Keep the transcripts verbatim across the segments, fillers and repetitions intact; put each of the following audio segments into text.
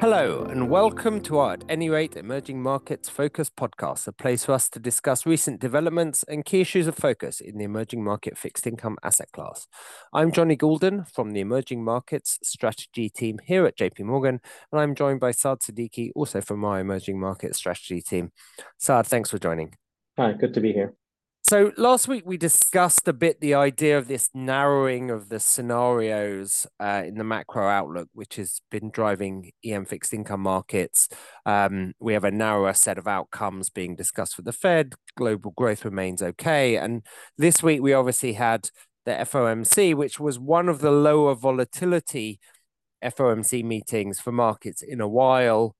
Hello and welcome to our At Any Rate Emerging Markets Focus podcast, a place for us to discuss recent developments and key issues of focus in the emerging market fixed income asset class. I'm Jonny Goulden from the Emerging Markets Strategy team here at J P Morgan, and I'm joined by Saad Siddiqui, also from our Emerging Markets Strategy team. Saad, thanks for joining. Hi, good to be here. So last week we discussed a bit the idea of this narrowing of the scenarios uh, in the macro outlook, which has been driving E M fixed income markets. Um, we have a narrower set of outcomes being discussed for the Fed. Global growth remains okay. And this week we obviously had the F O M C, which was one of the lower volatility F O M C meetings for markets in a while.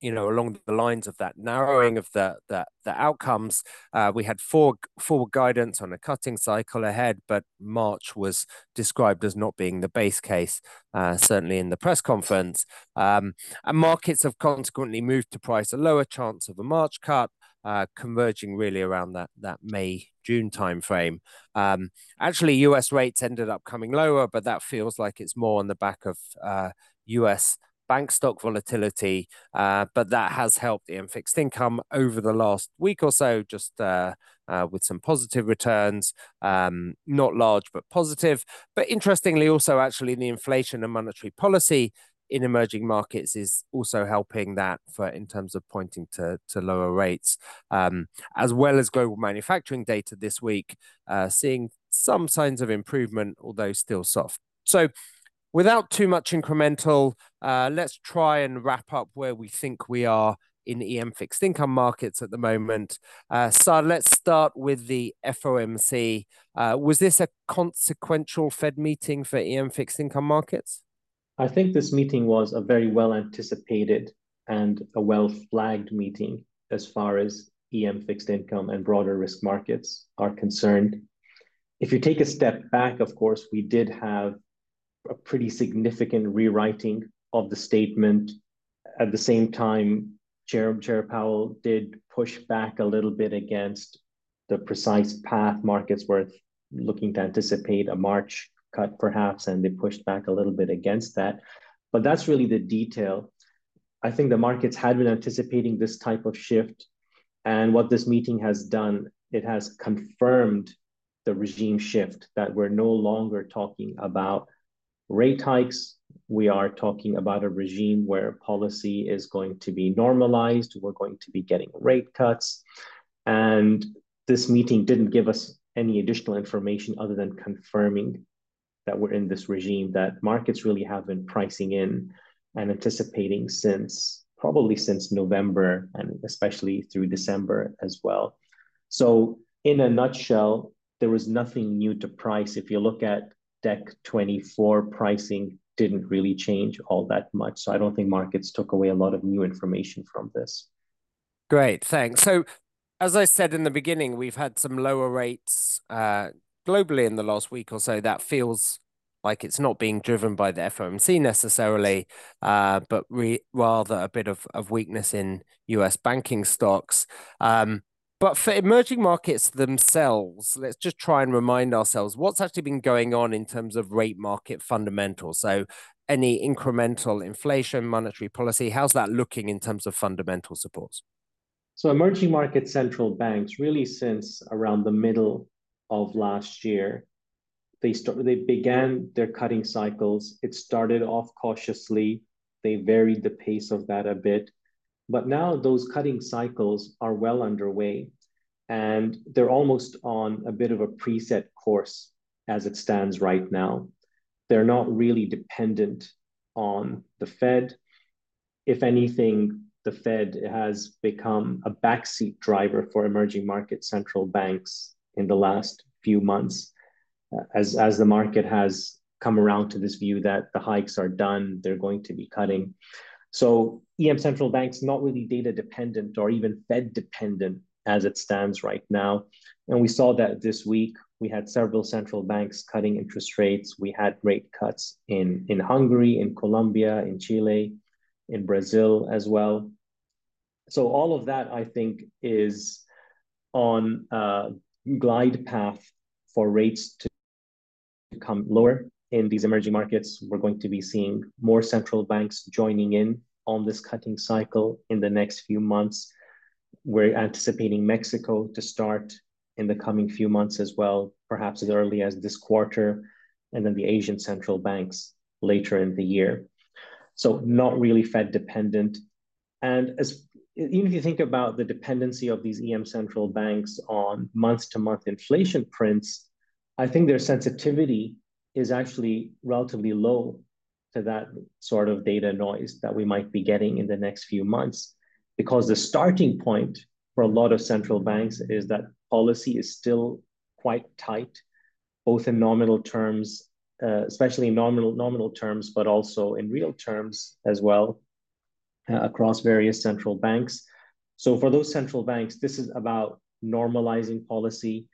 You know, along the lines of that narrowing of the the, the outcomes, uh, we had forward, forward guidance on a cutting cycle ahead, but March was described as not being the base case, uh, certainly in the press conference. Um, and markets have consequently moved to price a lower chance of a March cut, uh, converging really around that that May, June timeframe. Um, actually, U S rates ended up coming lower, but that feels like it's more on the back of uh, U S bank stock volatility, uh, but that has helped E M fixed income over the last week or so, just uh, uh, with some positive returns, um, not large, but positive. But interestingly, also actually the inflation and monetary policy in emerging markets is also helping that for in terms of pointing to, to lower rates, um, as well as global manufacturing data this week, uh, seeing some signs of improvement, although still soft. So without too much incremental, uh, let's try and wrap up where we think we are in E M fixed income markets at the moment. Uh, so let's start with the F O M C. Uh, was this a consequential Fed meeting for E M fixed income markets? I think this meeting was a very well anticipated and a well flagged meeting as far as E M fixed income and broader risk markets are concerned. If you take a step back, of course, we did have a pretty significant rewriting of the statement. At the same time, Chair, Chair Powell did push back a little bit against the precise path markets were looking to anticipate a March cut perhaps, and they pushed back a little bit against that. But that's really the detail. I think the markets had been anticipating this type of shift, and what this meeting has done, it has confirmed the regime shift, that we're no longer talking about rate hikes. We are talking about a regime where policy is going to be normalized. We're going to be getting rate cuts. And this meeting didn't give us any additional information other than confirming that we're in this regime that markets really have been pricing in and anticipating since, probably since November, and especially through December as well. So in a nutshell, there was nothing new to price. If you look at Deck twenty-four, pricing didn't really change all that much. So I don't think markets took away a lot of new information from this. Great, thanks. So as I said in the beginning, we've had some lower rates uh, globally in the last week or so. That feels like it's not being driven by the F O M C necessarily, uh, but re- rather a bit of, of weakness in U S banking stocks. Um, But for emerging markets themselves, let's just try and remind ourselves what's actually been going on in terms of rate market fundamentals. So any incremental inflation, monetary policy, how's that looking in terms of fundamental supports? So emerging market central banks, really since around the middle of last year, they start, they began their cutting cycles. It started off cautiously. They varied the pace of that a bit. But now those cutting cycles are well underway, and they're almost on a bit of a preset course as it stands right now. They're not really dependent on the Fed. If anything, the Fed has become a backseat driver for emerging market central banks in the last few months, as, as the market has come around to this view that the hikes are done, they're going to be cutting. So E M central banks, not really data dependent or even Fed dependent as it stands right now. And we saw that this week. We had several central banks cutting interest rates. We had rate cuts in, in Hungary, in Colombia, in Chile, in Brazil as well. So all of that, I think, is on a glide path for rates to come lower. In these emerging markets, we're going to be seeing more central banks joining in on this cutting cycle in the next few months. We're anticipating Mexico to start in the coming few months as well, perhaps as early as this quarter, and then the Asian central banks later in the year. So not really Fed dependent. And as even if you think about the dependency of these E M central banks on month-to-month inflation prints, I think their sensitivity is actually relatively low to that sort of data noise that we might be getting in the next few months, because the starting point for a lot of central banks is that policy is still quite tight, both in nominal terms, uh, especially in nominal, nominal terms, but also in real terms as well, uh, across various central banks. So for those central banks, this is about normalizing policy,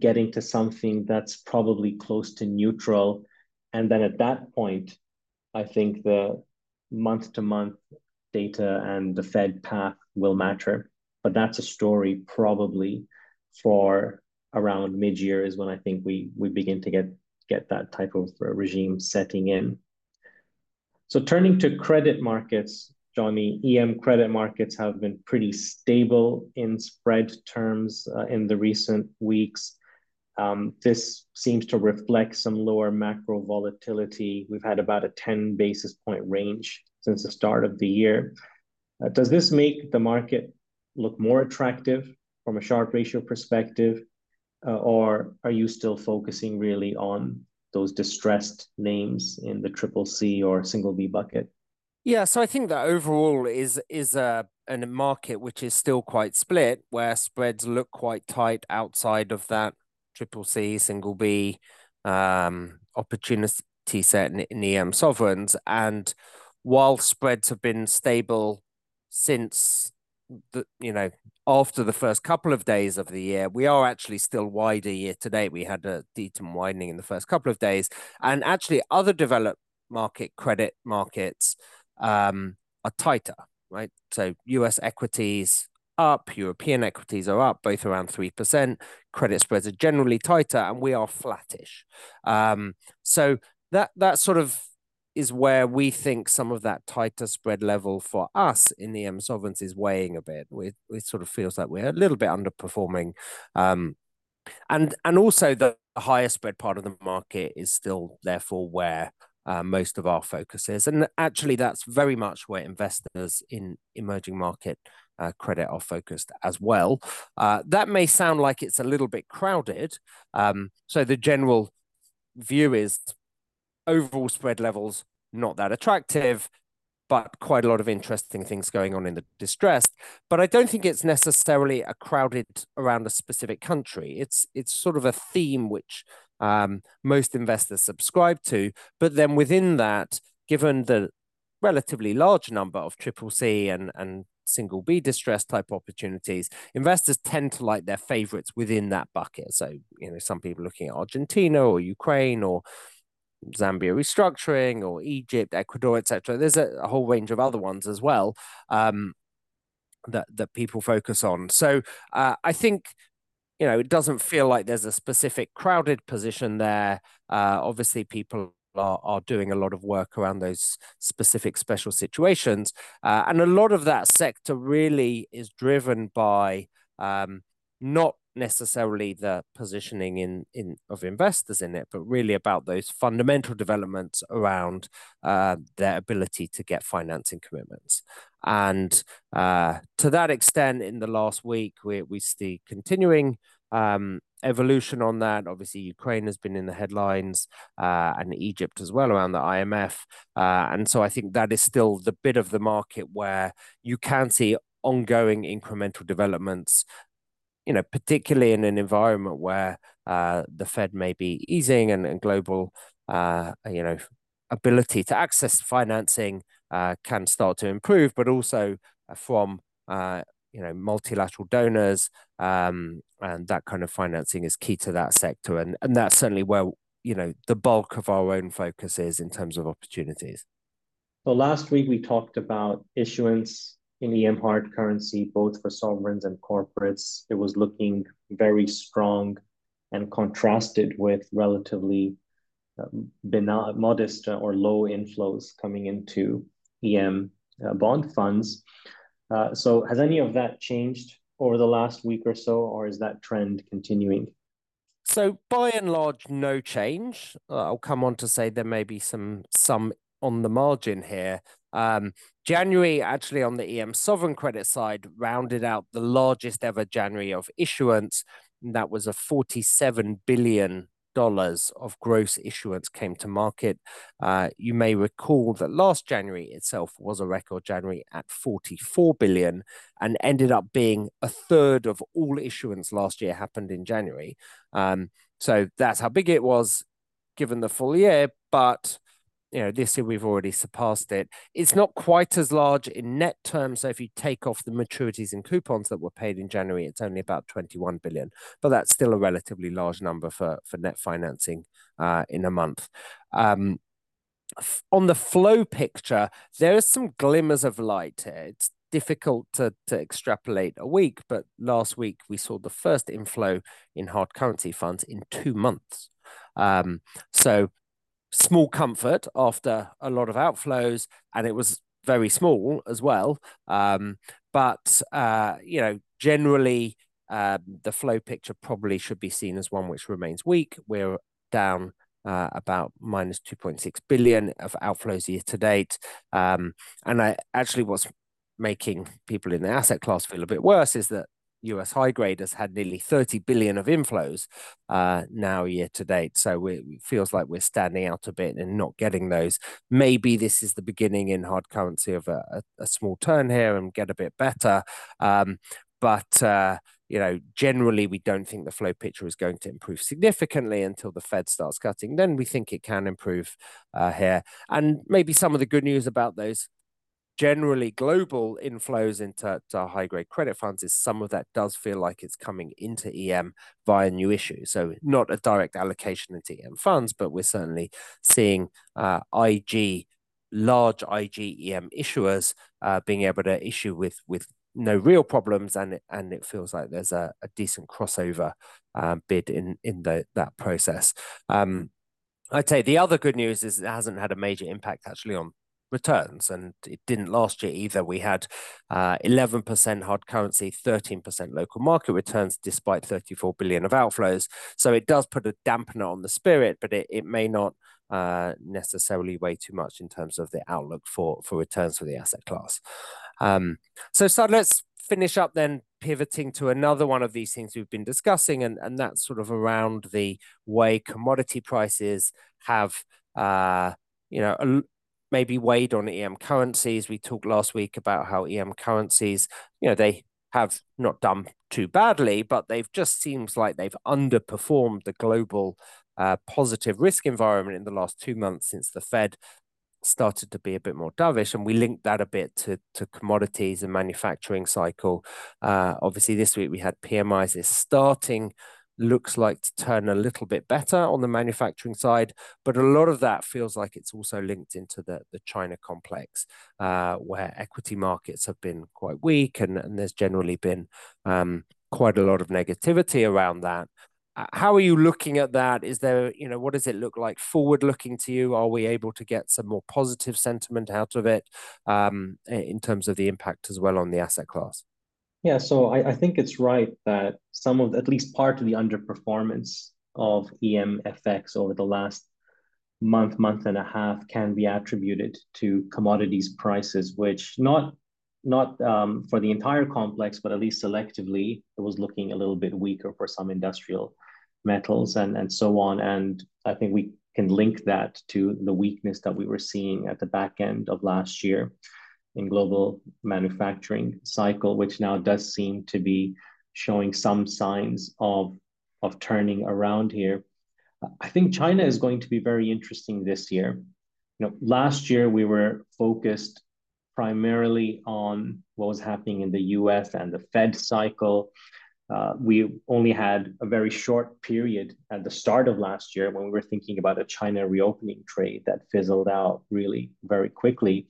getting to something that's probably close to neutral. And then at that point, I think the month-to-month data and the Fed path will matter. But that's a story probably for around mid-year is when I think we, we begin to get, get that type of regime setting in. So turning to credit markets, Jonny, E M credit markets have been pretty stable in spread terms uh, in the recent weeks. Um, this seems to reflect some lower macro volatility. We've had about a ten basis point range since the start of the year. Uh, does this make the market look more attractive from a Sharpe ratio perspective, uh, or are you still focusing really on those distressed names in the triple C or single B bucket? Yeah, so I think that overall is is a, a market which is still quite split, where spreads look quite tight outside of that triple C, single B um, opportunity set in, in E M sovereigns. And while spreads have been stable since the, you know, after the first couple of days of the year, we are actually still wider year to date. We had a decent widening in the first couple of days. And actually other developed market credit markets um, are tighter, right? So U S equities up, European equities are up, both around three percent. Credit spreads are generally tighter and we are flattish. Um, so that that sort of is where we think some of that tighter spread level for us in the E M sovereigns is weighing a bit. We, it sort of feels like we're a little bit underperforming. Um, and and also the higher spread part of the market is still therefore where uh, most of our focus is. And actually that's very much where investors in emerging market uh, credit are focused as well. Uh, that may sound like it's a little bit crowded. Um, so the general view is overall spread levels not that attractive, but quite a lot of interesting things going on in the distressed. But I don't think it's necessarily a crowded around a specific country. It's it's sort of a theme which um, most investors subscribe to. But then within that, given the relatively large number of triple C and and single B distress type opportunities, investors tend to like their favorites within that bucket. So you know, some people looking at Argentina or Ukraine or Zambia restructuring or Egypt, Ecuador, et cetera. There's a, a whole range of other ones as well um, that that people focus on. So uh, I think you know it doesn't feel like there's a specific crowded position there. Uh, obviously, people are are doing a lot of work around those specific special situations, uh, and a lot of that sector really is driven by um, not necessarily the positioning in in of investors in it, but really about those fundamental developments around uh, their ability to get financing commitments. And uh, to that extent, in the last week, we we see continuing um, evolution on that. Obviously, Ukraine has been in the headlines uh, and Egypt as well around the I M F. Uh, and so I think that is still the bit of the market where you can see ongoing incremental developments, you know, particularly in an environment where uh, the Fed may be easing and, and global, uh, you know, ability to access financing uh, can start to improve, but also from, uh, you know, multilateral donors um, and that kind of financing is key to that sector. And, and that's certainly where, you know, the bulk of our own focus is in terms of opportunities. So last week we talked about issuance in E M hard currency, both for sovereigns and corporates. It was looking very strong and contrasted with relatively uh, benign, modest uh, or low inflows coming into E M uh, bond funds. Uh, so has any of that changed over the last week or so, or is that trend continuing? So by and large, no change. I'll come on to say there may be some some on the margin here. Um, January, actually, on the E M sovereign credit side, rounded out the largest ever January of issuance. And that was a forty-seven billion dollars of gross issuance came to market. Uh, you may recall that last January itself was a record January at forty-four billion dollars and ended up being a third of all issuance last year happened in January. Um, so that's how big it was given the full year, but you know, this year we've already surpassed it. It's not quite as large in net terms. So if you take off the maturities and coupons that were paid in January, it's only about twenty-one billion, but that's still a relatively large number for, for net financing uh, in a month. Um, on the flow picture, there is some glimmers of light here. It's difficult to, to extrapolate a week, but last week we saw the first inflow in hard currency funds in two months. Um, so small comfort after a lot of outflows, and it was very small as well. Um, but, uh, you know, generally, uh, the flow picture probably should be seen as one which remains weak. We're down uh, about minus two point six billion of outflows year to date. Um, and I actually what's making people in the asset class feel a bit worse is that U S high graders had nearly thirty billion of inflows uh, now year to date. So we, it feels like we're standing out a bit and not getting those. Maybe this is the beginning in hard currency of a, a, a small turn here and get a bit better. Um, but, uh, you know, generally, we don't think the flow picture is going to improve significantly until the Fed starts cutting. Then we think it can improve uh, here. And maybe some of the good news about those generally global inflows into high-grade credit funds is some of that does feel like it's coming into E M via new issues. So not a direct allocation into E M funds, but we're certainly seeing uh, I G, large I G E M issuers uh, being able to issue with with no real problems, and it, and it feels like there's a, a decent crossover uh, bid in, in the, that process. Um, I'd say the other good news is it hasn't had a major impact actually on returns, and it didn't last year either. We had uh, eleven percent hard currency, thirteen percent local market returns, despite thirty-four billion of outflows. So it does put a dampener on the spirit, but it, it may not uh, necessarily weigh too much in terms of the outlook for, for returns for the asset class. Um, so, so let's finish up then, pivoting to another one of these things we've been discussing, and, and that's sort of around the way commodity prices have, uh, you know, a, maybe weighed on E M currencies. We talked last week about how E M currencies, you know, they have not done too badly, but they've just seems like they've underperformed the global uh, positive risk environment in the last two months since the Fed started to be a bit more dovish. And we linked that a bit to, to commodities and manufacturing cycle. Uh, obviously, this week we had P M Is is starting looks like to turn a little bit better on the manufacturing side, but a lot of that feels like it's also linked into the, the China complex, uh, where equity markets have been quite weak, and, and there's generally been um, quite a lot of negativity around that. Uh, how are you looking at that? Is there, you know, what does it look like forward-looking to you? Are we able to get some more positive sentiment out of it um, in terms of the impact as well on the asset class? Yeah, so I, I think it's right that some of, at least part of the underperformance of E M F X over the last month, month and a half can be attributed to commodities prices, which not, not um, for the entire complex, but at least selectively, it was looking a little bit weaker for some industrial metals and, and so on. And I think we can link that to the weakness that we were seeing at the back end of last year in global manufacturing cycle, which now does seem to be showing some signs of, of turning around here. I think China is going to be very interesting this year. You know, last year we were focused primarily on what was happening in the U S and the Fed cycle. Uh, we only had a very short period at the start of last year when we were thinking about a China reopening trade that fizzled out really very quickly.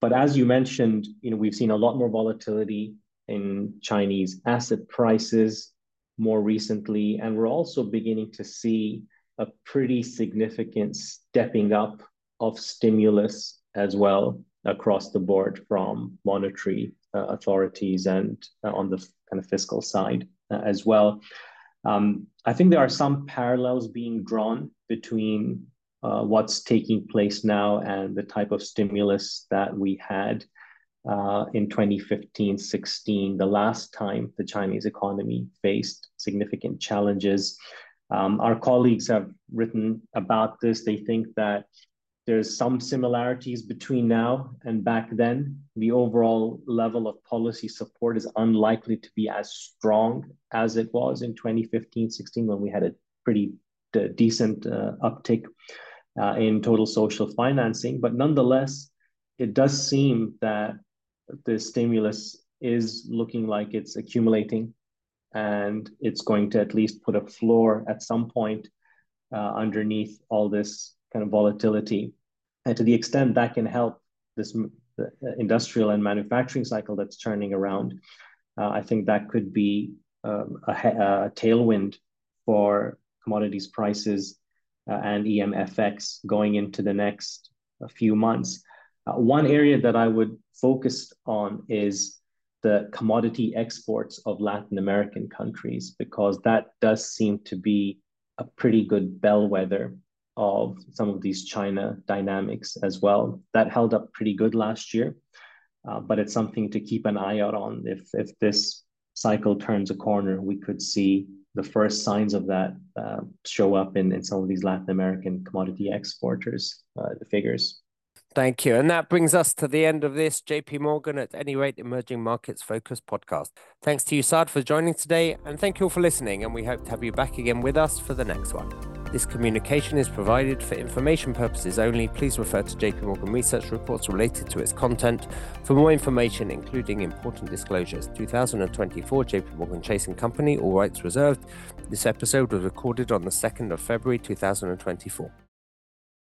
But as you mentioned, you know, we've seen a lot more volatility in Chinese asset prices more recently, and we're also beginning to see a pretty significant stepping up of stimulus as well across the board from monetary uh, authorities and uh, on the kind of fiscal side uh, as well. Um, I think there are some parallels being drawn between uh, what's taking place now and the type of stimulus that we had uh, in twenty fifteen sixteen, the last time the Chinese economy faced significant challenges. Um, our colleagues have written about this. They think that there's some similarities between now and back then. The overall level of policy support is unlikely to be as strong as it was in twenty fifteen sixteen, when we had a pretty de- decent uh, uptick uh, in total social financing. But nonetheless, it does seem that the stimulus is looking like it's accumulating, and it's going to at least put a floor at some point uh, underneath all this kind of volatility. And to the extent that can help this uh, industrial and manufacturing cycle that's turning around, uh, I think that could be um, a, a tailwind for commodities prices uh, and E M F X going into the next uh, few months. Uh, one area that I would focus on is the commodity exports of Latin American countries, because that does seem to be a pretty good bellwether of some of these China dynamics as well. That held up pretty good last year, uh, but it's something to keep an eye out on. If, if this cycle turns a corner, we could see the first signs of that uh, show up in, in some of these Latin American commodity exporters, uh, the figures. Thank you. And that brings us to the end of this J P Morgan At Any Rate Emerging Markets Focus podcast. Thanks to you, Saad, for joining today. And thank you all for listening. And we hope to have you back again with us for the next one. This communication is provided for information purposes only. Please refer to J P Morgan Research reports related to its content. For more information, including important disclosures, two thousand twenty-four J P Morgan Chase and Company, all rights reserved. This episode was recorded on the second of February, two thousand twenty-four.